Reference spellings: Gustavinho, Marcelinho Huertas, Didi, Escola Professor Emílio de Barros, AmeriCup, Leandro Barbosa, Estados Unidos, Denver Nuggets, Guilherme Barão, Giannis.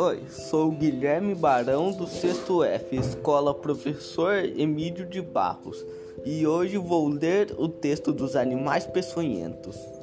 Oi, sou o Guilherme Barão do 6º F, Escola Professor Emílio de Barros, e hoje vou ler o texto dos animais peçonhentos.